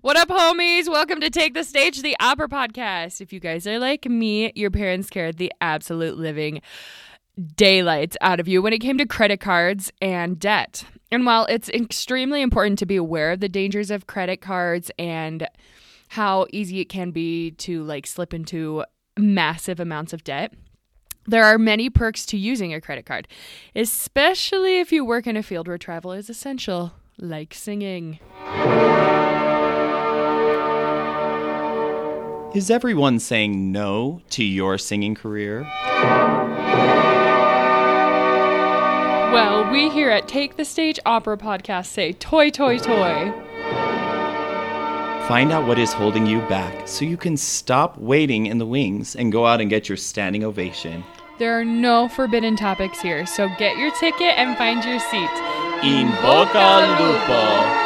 What up, homies? Welcome to Take the Stage, the opera podcast. If you guys are like me, your parents scared the absolute living daylights out of you when it came to credit cards and debt. And while it's extremely important to be aware of the dangers of credit cards and how easy it can be to like slip into massive amounts of debt, there are many perks to using a credit card, especially if you work in a field where travel is essential, like singing. Is everyone saying no to your singing career? Well, we here at Take the Stage Opera Podcast say toy, toy, toy. Find out what is holding you back so you can stop waiting in the wings and go out and get your standing ovation. There are no forbidden topics here, so get your ticket and find your seat. In Boca al Lupo.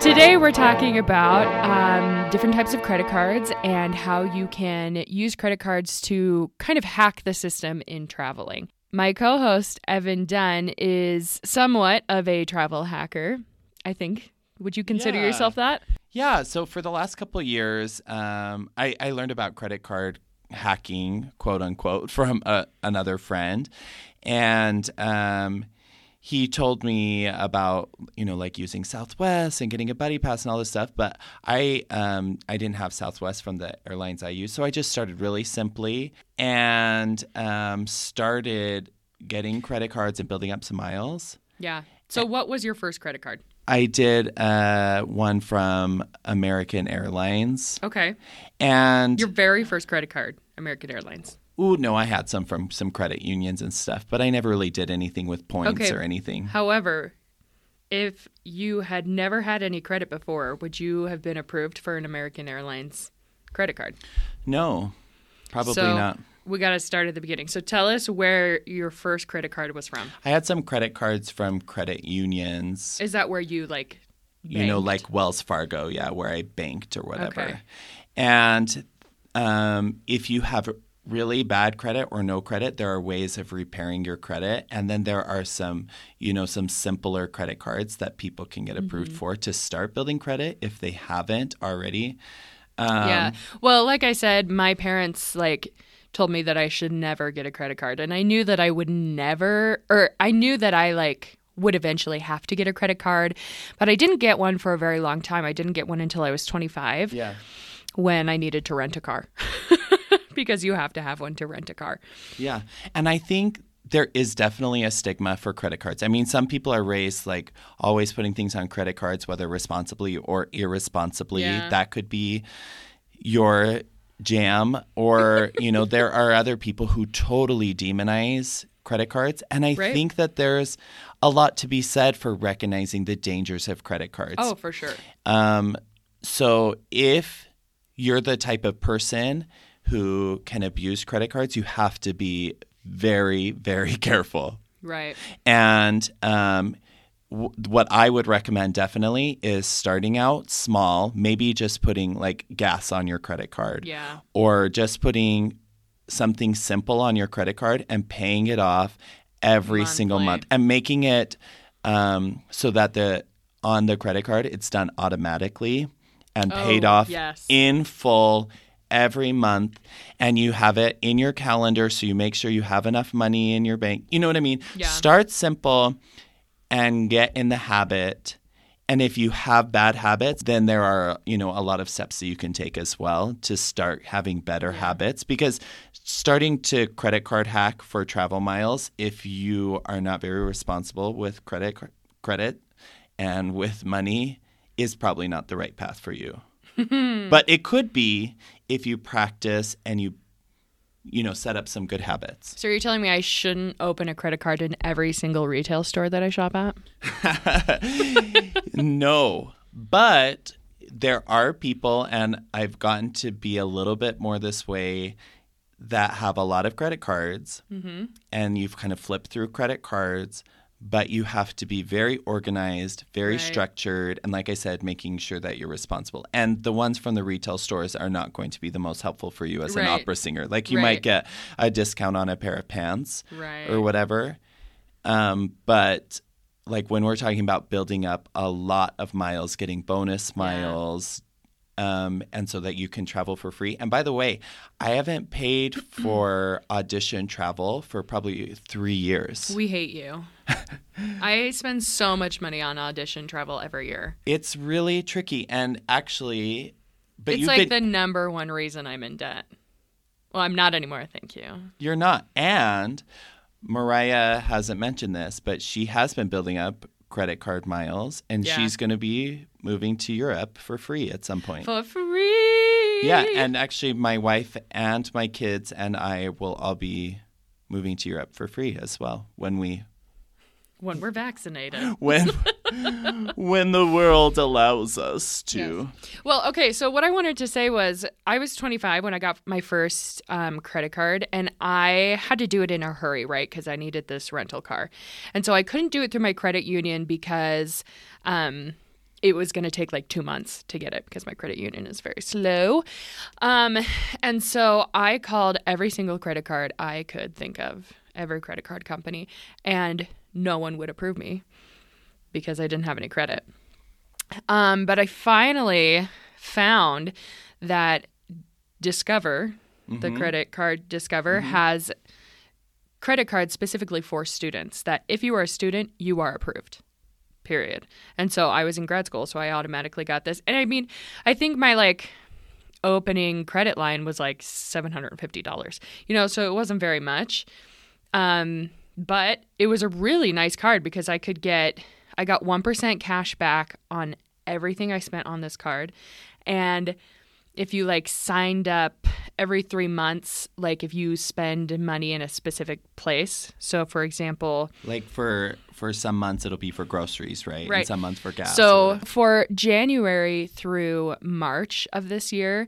Today we're talking about different types of credit cards and how you can use credit cards to kind of hack the system in traveling. My co-host, Evan Dunn, is somewhat of a travel hacker, I think. Would you consider yourself that? Yeah. So for the last couple of years, I learned about credit card hacking, quote unquote, from another friend. And he told me about, like using Southwest and getting a buddy pass and all this stuff. But I didn't have Southwest from the airlines I used. So I just started really simply and started getting credit cards and building up some miles. Yeah. So what was your first credit card? I did one from American Airlines. Okay. And your very first credit card, American Airlines. Ooh, no, I had some from some credit unions and stuff, but I never really did anything with points or anything. However, if you had never had any credit before, would you have been approved for an American Airlines credit card? No, probably not. We got to start at the beginning. So tell us where your first credit card was from. I had some credit cards from credit unions. Is that where you like banked? Like Wells Fargo, where I banked or whatever. Okay. And if you have really bad credit or no credit, there are ways of repairing your credit. And then there are some, some simpler credit cards that people can get approved for to start building credit if they haven't already. Yeah. Well, like I said, my parents told me that I should never get a credit card. And I knew that I would never, or I knew that I would eventually have to get a credit card, but I didn't get one for a very long time. I didn't get one until I was 25 when I needed to rent a car because you have to have one to rent a car. Yeah. And I think there is definitely a stigma for credit cards. I mean, some people are raised always putting things on credit cards, whether responsibly or irresponsibly. Yeah. That could be your jam, or there are other people who totally demonize credit cards, and I think that there's a lot to be said for recognizing the dangers of credit cards. Oh, for sure. So if you're the type of person who can abuse credit cards, you have to be very, very careful. Right. And what I would recommend definitely is starting out small, maybe just putting gas on your credit card, or just putting something simple on your credit card and paying it off every single month, and making it so that on the credit card it's done automatically and paid off in full every month, and you have it in your calendar, so you make sure you have enough money in your bank. You know what I mean? Yeah. Start simple and get in the habit. And if you have bad habits, then there are, a lot of steps that you can take as well to start having better habits. Because starting to credit card hack for travel miles, if you are not very responsible with credit and with money, is probably not the right path for you. But it could be if you practice and you set up some good habits. So you're telling me I shouldn't open a credit card in every single retail store that I shop at? No, but there are people, and I've gotten to be a little bit more this way, that have a lot of credit cards, and you've kind of flipped through credit cards, but you have to be very organized, very structured, and like I said, making sure that you're responsible. And the ones from the retail stores are not going to be the most helpful for you as an opera singer. Like you might get a discount on a pair of pants or whatever. But like when we're talking about building up a lot of miles, getting bonus miles, and so that you can travel for free. And by the way, I haven't paid for audition travel for probably 3 years. We hate you. I spend so much money on audition travel every year. It's really tricky. And actually, but it's like the number one reason I'm in debt. Well, I'm not anymore. Thank you. You're not. And Mariah hasn't mentioned this, but she has been building up credit card miles, and she's going to be moving to Europe for free at some point. For free! Yeah, and actually my wife and my kids and I will all be moving to Europe for free as well when we're vaccinated. When the world allows us to. Yes. Well, okay, so what I wanted to say was I was 25 when I got my first credit card, and I had to do it in a hurry, right, because I needed this rental car. And so I couldn't do it through my credit union because it was going to take like 2 months to get it because my credit union is very slow. And so I called every single credit card I could think of, every credit card company, and no one would approve me because I didn't have any credit. But I finally found that Discover, the credit card Discover, has credit cards specifically for students, that if you are a student, you are approved, period. And so I was in grad school, so I automatically got this. And I mean, I think my like opening credit line was like $750, you know, so it wasn't very much. But it was a really nice card because I got 1% cash back on everything I spent on this card. And if you like signed up every 3 months, like if you spend money in a specific place. So for example, like for some months it'll be for groceries, right? Right. And some months for gas. So for January through March of this year,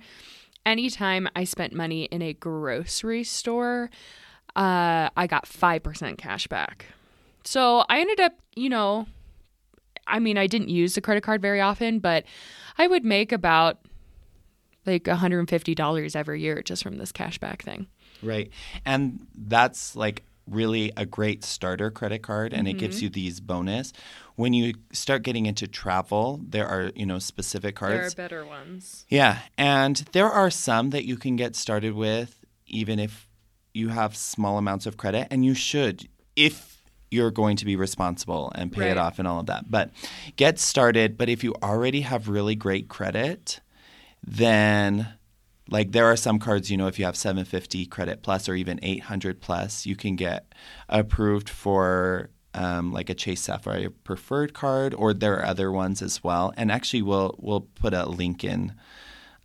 anytime I spent money in a grocery store, I got 5% cash back. So I ended up, you know, I mean, I didn't use the credit card very often, but I would make about like $150 every year just from this cash back thing. Right. And that's like really a great starter credit card, and it gives you these bonus. When you start getting into travel, there are, you know, specific cards. There are better ones. Yeah. And there are some that you can get started with even if you have small amounts of credit, and you should if you're going to be responsible and pay it off and all of that. But get started. But if you already have really great credit, then like there are some cards, you know, if you have 750 credit plus or even 800 plus, you can get approved for like a Chase Sapphire Preferred card, or there are other ones as well. And actually we'll put a link in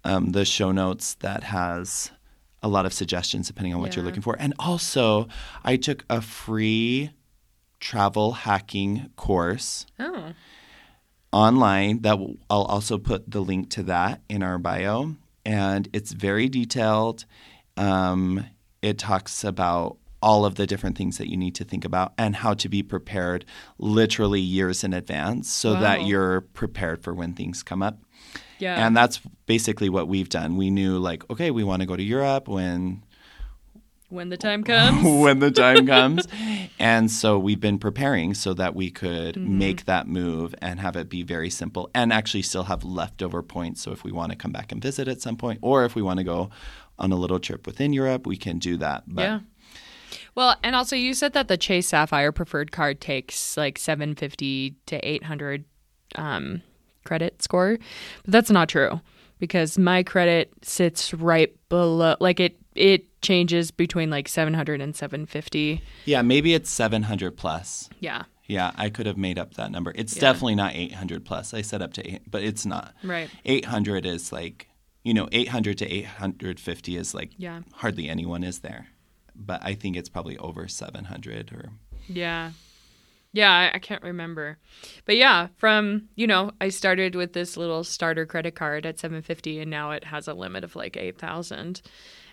the show notes that has a lot of suggestions depending on what you're looking for. And also, I took a free travel hacking course online that I'll also put the link to that in our bio. And it's very detailed. It talks about all of the different things that you need to think about and how to be prepared literally years in advance so that you're prepared for when things come up. Yeah. And that's basically what we've done. We knew like, okay, we want to go to Europe when the time comes. When the time comes. And so we've been preparing so that we could make that move and have it be very simple and actually still have leftover points. So if we want to come back and visit at some point, or if we want to go on a little trip within Europe, we can do that. But yeah. Well, and also you said that the Chase Sapphire Preferred card takes like 750 to 800 credit score, but that's not true because my credit sits right below, like it changes between like 700 and 750. Yeah, maybe it's 700 plus. Yeah, I could have made up that number. It's definitely not 800 plus. I set up to 8, but it's not. Right. 800 is like, you know, 800 to 850 is like hardly anyone is there, but I think it's probably over 700 or. Yeah, I can't remember. But yeah, from, you know, I started with this little starter credit card at $750, and now it has a limit of like $8,000,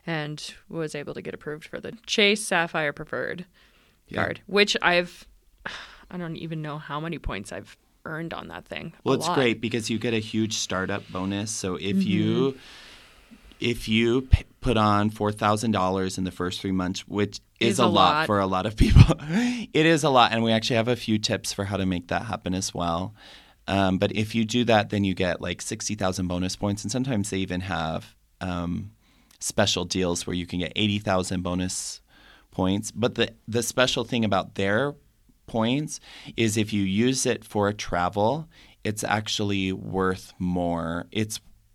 and was able to get approved for the Chase Sapphire Preferred card, which I don't even know how many points I've earned on that thing. Well, it's great because you get a huge startup bonus. So if you put on $4,000 in the first 3 months, which is a lot for a lot of people, it is a lot. And we actually have a few tips for how to make that happen as well. But if you do that, then you get like 60,000 bonus points. And sometimes they even have special deals where you can get 80,000 bonus points. But the special thing about their points is if you use it for travel, it's actually worth more.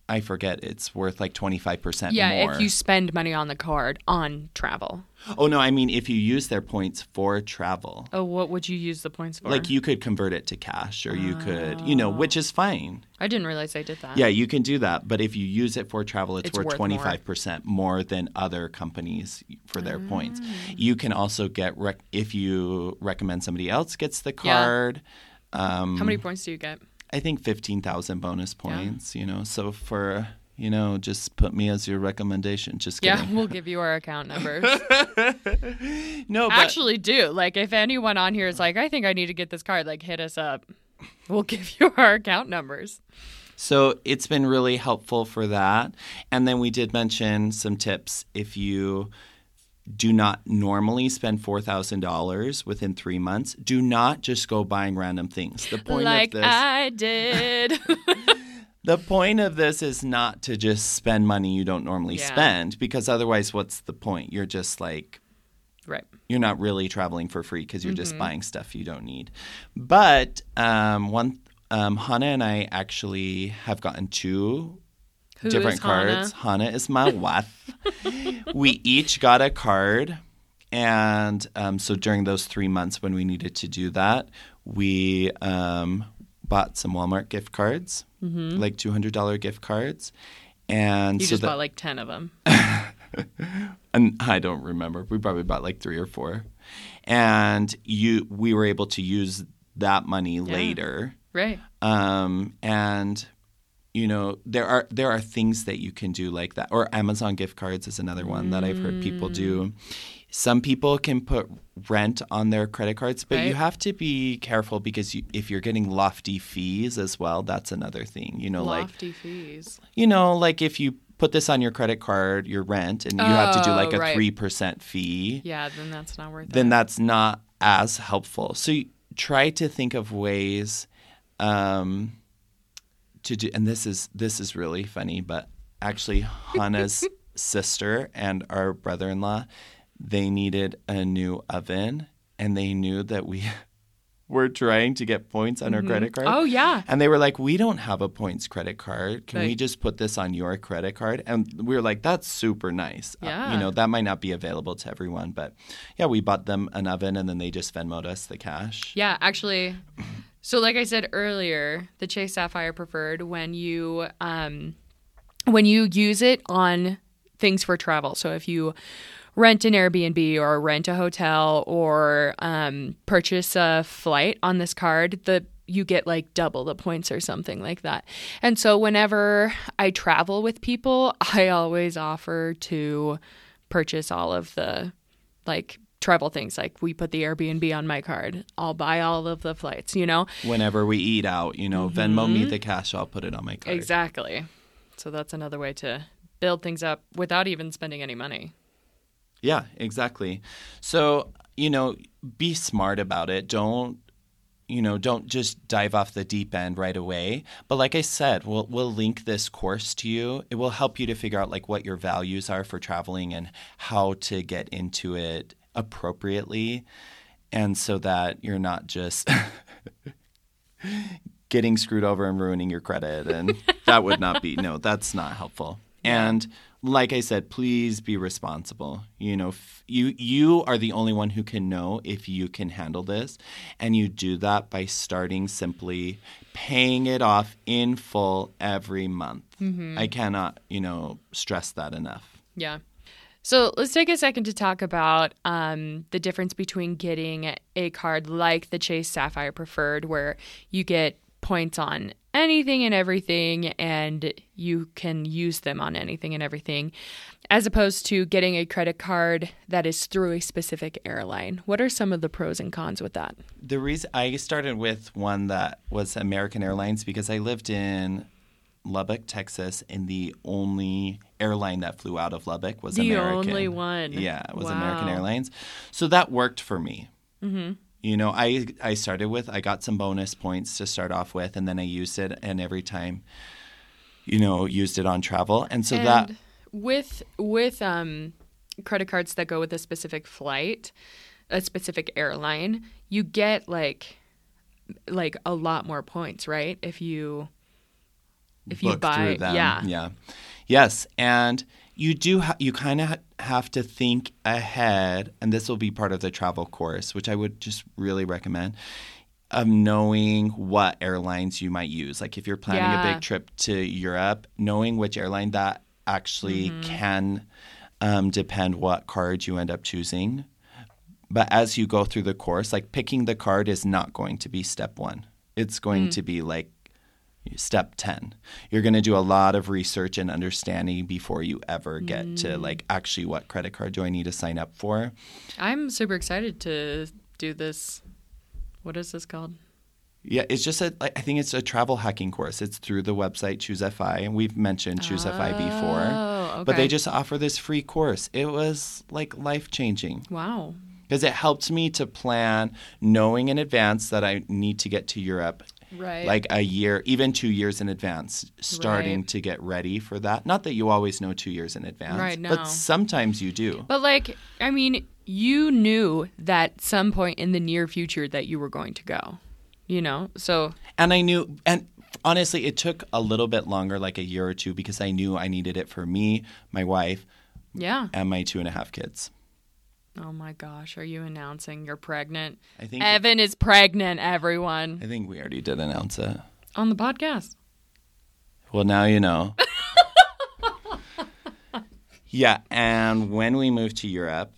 I forget, it's worth like 25% more. Yeah, if you spend money on the card on travel. Oh, no, I mean if you use their points for travel. Oh, what would you use the points for? Like you could convert it to cash or you could, which is fine. I didn't realize I did that. Yeah, you can do that. But if you use it for travel, it's worth 25% more than other companies for their points. You can also get, if you recommend somebody else gets the card. Yeah. How many points do you get? I think 15,000 bonus points, so for, just put me as your recommendation. Just kidding. Yeah, we'll give you our account numbers. No, but actually do. Like, if anyone on here is like, I think I need to get this card, like, hit us up. We'll give you our account numbers. So it's been really helpful for that. And then we did mention some tips if you do not normally spend $4,000 within 3 months. Do not just go buying random things. The point like of this, I did. The point of this is not to just spend money you don't normally spend, because otherwise, what's the point? You're just like, right? You're not really traveling for free because you're just buying stuff you don't need. But Hannah and I actually have gotten two. Who different cards. Hannah is my wife. We each got a card. And so during those 3 months when we needed to do that, we bought some Walmart gift cards, like $200 gift cards. And you bought like 10 of them. And I don't remember. We probably bought like 3 or 4. And we were able to use that money later. Right. And there are things that you can do like that. Or Amazon gift cards is another one that I've heard people do. Some people can put rent on their credit cards, but you have to be careful because if you're getting lofty fees as well, that's another thing. Lofty fees. Like if you put this on your credit card, your rent, and you have to do like a 3% fee. Yeah, then that's not worth it. Then that's not as helpful. So you try to think of ways to do, and this is really funny, but actually Hannah's sister and our brother-in-law, they needed a new oven, and they knew that we were trying to get points on our credit card. Oh yeah, and they were like, "We don't have a points credit card. Can we just put this on your credit card?" And we were like, "That's super nice. Yeah, that might not be available to everyone, but yeah, we bought them an oven, and then they just Venmo'd us the cash." Yeah, actually. So like I said earlier, the Chase Sapphire Preferred, when you use it on things for travel. So if you rent an Airbnb or rent a hotel or purchase a flight on this card, you get like double the points or something like that. And so whenever I travel with people, I always offer to purchase all of the travel things. Like, we put the Airbnb on my card. I'll buy all of the flights, Whenever we eat out, Venmo me the cash, I'll put it on my card. Exactly. So that's another way to build things up without even spending any money. Yeah, exactly. So, be smart about it. Don't just dive off the deep end right away. But like I said, we'll link this course to you. It will help you to figure out like what your values are for traveling and how to get into it appropriately, and so that you're not just getting screwed over and ruining your credit. And that would not be – no, that's not helpful. And like I said, please be responsible. You are the only one who can know if you can handle this, and you do that by starting simply paying it off in full every month. I cannot, stress that enough. Yeah. So let's take a second to talk about the difference between getting a card like the Chase Sapphire Preferred, where you get points on anything and everything, and you can use them on anything and everything, as opposed to getting a credit card that is through a specific airline. What are some of the pros and cons with that? The reason I started with one that was American Airlines, because I lived in Lubbock, Texas, and the only airline that flew out of Lubbock was American. The only one. Yeah, it was American Airlines. So that worked for me. Mm-hmm. You know, I started with, I got some bonus points to start off with, and then I used it, and every time, you know, used it on travel. And so that with credit cards that go with a specific flight, a specific airline, you get like a lot more points, right? If you buy through them. Yeah. Yes, and you kind of have to think ahead, and this will be part of the travel course, which I would just really recommend, of knowing what airlines you might use. Like if you're planning a big trip to Europe, knowing which airline that actually can depend what card you end up choosing. But as you go through the course, like picking the card is not going to be step one. It's going to be like step 10. You're going to do a lot of research and understanding before you ever get to like actually what credit card do I need to sign up for. I'm super excited to do this. What is this called? Yeah, it's just I think it's a travel hacking course. It's through the website Choose FI, and we've mentioned Choose FI before. Okay. But they just offer this free course. It was like life-changing. Wow. Because it helped me to plan, knowing in advance that I need to get to Europe. Right. Like a year, even 2 years in advance, starting to get ready for that. Not that you always know 2 years in advance, but sometimes you do. But like, I mean, you knew that some point in the near future that you were going to go, you know? So. And I knew, and honestly, it took a little bit longer, like a year or two, because I knew I needed it for me, my wife, and my 2.5 kids. Oh, my gosh. Are you announcing you're pregnant? I think Evan is pregnant, everyone. I think we already did announce it. On the podcast. Well, now you know. Yeah, and when we move to Europe,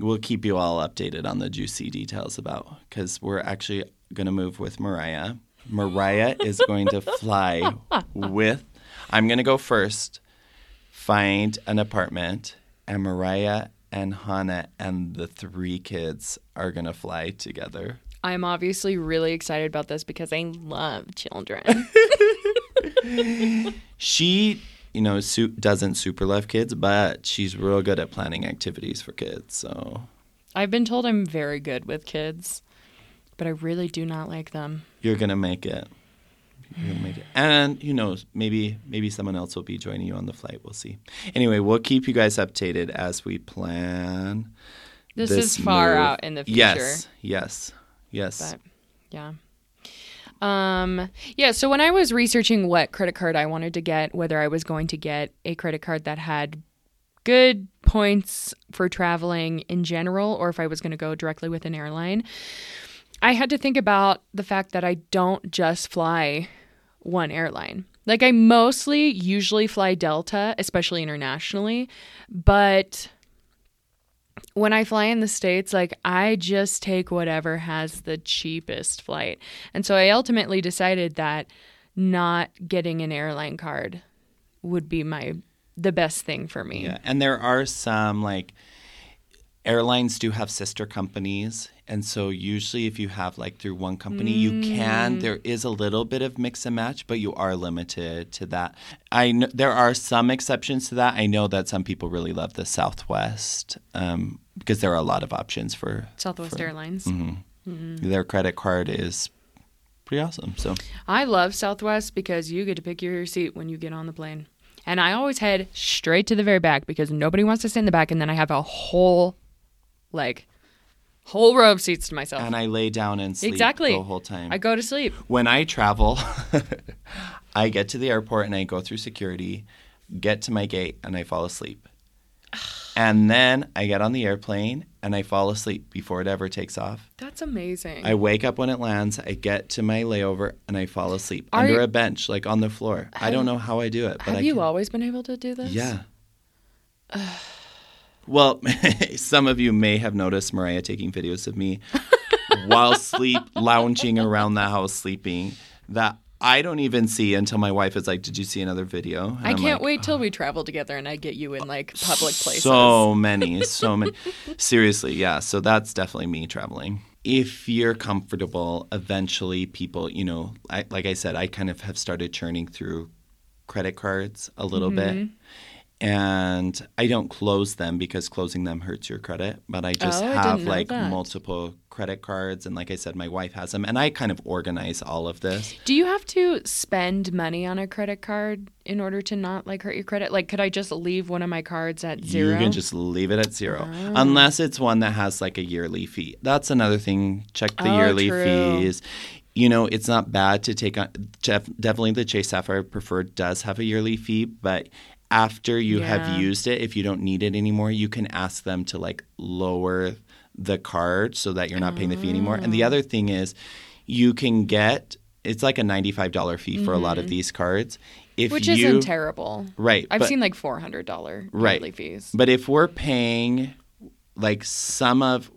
we'll keep you all updated on the juicy details because we're actually going to move with Mariah. Mariah is going to fly with – I'm going to go first, find an apartment, and Mariah – and Hannah and the 3 kids are going to fly together. I'm obviously really excited about this because I love children. She, you know, doesn't super love kids, but she's real good at planning activities for kids. So I've been told I'm very good with kids, but I really do not like them. You're going to make it. And who knows, maybe someone else will be joining you on the flight. We'll see. Anyway, we'll keep you guys updated as we plan. This is far out in the future. Yes. But, yeah. So when I was researching what credit card I wanted to get, whether I was going to get a credit card that had good points for traveling in general, or if I was going to go directly with an airline, I had to think about the fact that I don't just fly one airline. Like I mostly usually fly Delta, especially internationally. But when I fly in the States, like I just take whatever has the cheapest flight. And so I ultimately decided that not getting an airline card would be the best thing for me. Yeah, and there are some like airlines do have sister companies. And so usually if you have like through one company, there is a little bit of mix and match, but you are limited to that. There are some exceptions to that. I know that some people really love the Southwest because there are a lot of options for Southwest Airlines. Mm-hmm. Mm-hmm. Their credit card is pretty awesome. So I love Southwest because you get to pick your seat when you get on the plane. And I always head straight to the very back because nobody wants to sit in the back. And then I have a whole row of seats to myself. And I lay down and sleep the whole time. I go to sleep. When I travel, I get to the airport and I go through security, get to my gate, and I fall asleep. And then I get on the airplane and I fall asleep before it ever takes off. That's amazing. I wake up when it lands. I get to my layover and I fall asleep under a bench, like on the floor. I don't know how I do it. But have you always been able to do this? Yeah. Well, some of you may have noticed Mariah taking videos of me while lounging around the house sleeping. that I don't even see until my wife is like, did you see another video? And I can't wait till we travel together and I get you in like public places. So many. Seriously, yeah. So that's definitely me traveling. If you're comfortable, eventually people, you know, like I said, I kind of have started churning through credit cards a little bit. And I don't close them because closing them hurts your credit. But I just have like multiple credit cards. And like I said, my wife has them. And I kind of organize all of this. Do you have to spend money on a credit card in order to not like hurt your credit? Like, could I just leave one of my cards at zero? You can just leave it at zero. Oh. Unless it's one that has like a yearly fee. That's another thing. Check the yearly fees. You know, it's not bad to take on – definitely the Chase Sapphire Preferred does have a yearly fee. But – after you have used it, if you don't need it anymore, you can ask them to like lower the card so that you're not paying the fee anymore. And the other thing is you can get – it's like a $95 fee for a lot of these cards. Which isn't terrible. Right. I've seen like $400 yearly fees. But if we're paying like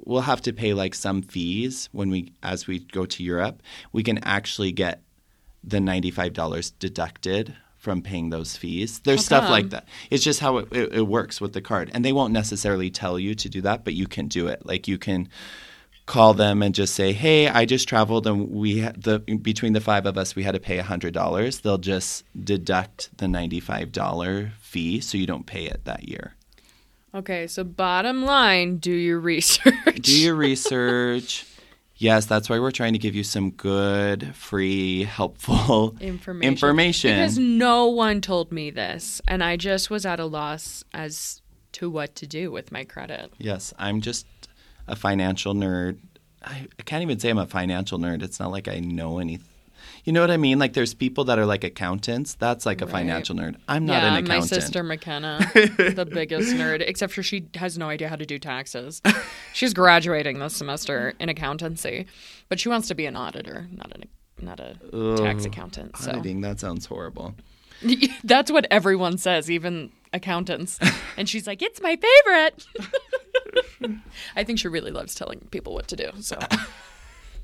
we'll have to pay like some fees when as we go to Europe, we can actually get the $95 deducted from paying those fees. There's stuff like that. It's just how it works with the card. And they won't necessarily tell you to do that, but you can do it. Like you can call them and just say, hey, I just traveled and between the five of us, we had to pay $100. They'll just deduct the $95 fee so you don't pay it that year. Okay, so bottom line, do your research. Yes, that's why we're trying to give you some good, free, helpful information. Because no one told me this, and I just was at a loss as to what to do with my credit. Yes, I'm just a financial nerd. I can't even say I'm a financial nerd. It's not like I know anything. You know what I mean? Like there's people that are like accountants. That's like a financial nerd. I'm not an accountant. My sister McKenna, the biggest nerd, except for she has no idea how to do taxes. She's graduating this semester in accountancy, but she wants to be an auditor, not a tax accountant. Auditing, that sounds horrible. That's what everyone says, even accountants. And she's like, it's my favorite. I think she really loves telling people what to do, so...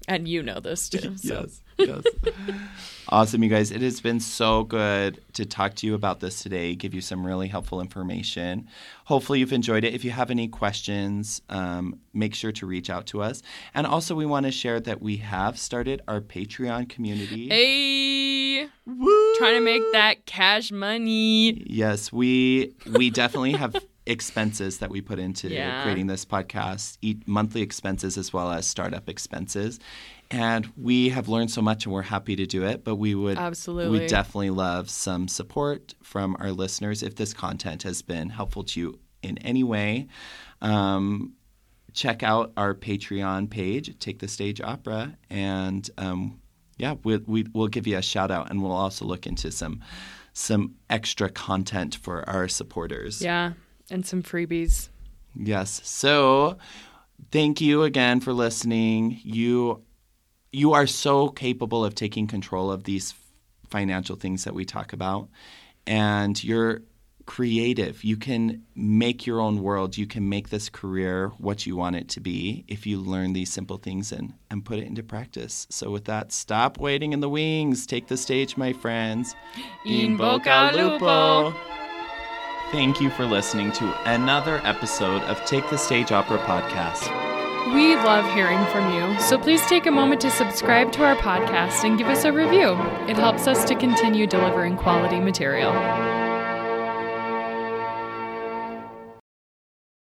And you know this too. So. Yes. Awesome, you guys. It has been so good to talk to you about this today, give you some really helpful information. Hopefully you've enjoyed it. If you have any questions, make sure to reach out to us. And also we want to share that we have started our Patreon community. Hey! Woo! Trying to make that cash money. Yes, we definitely have... expenses that we put into creating this podcast, monthly expenses as well as startup expenses. And we have learned so much and we're happy to do it, but we definitely love some support from our listeners if this content has been helpful to you in any way. Check out our Patreon page, Take the Stage Opera, and we'll give you a shout out and we'll also look into some extra content for our supporters. Yeah. And some freebies. Yes. So thank you again for listening. You are so capable of taking control of these financial things that we talk about. And you're creative. You can make your own world. You can make this career what you want it to be if you learn these simple things and put it into practice. So with that, stop waiting in the wings. Take the stage, my friends. In Boca Lupo. Thank you for listening to another episode of Take the Stage Opera podcast. We love hearing from you, so please take a moment to subscribe to our podcast and give us a review. It helps us to continue delivering quality material.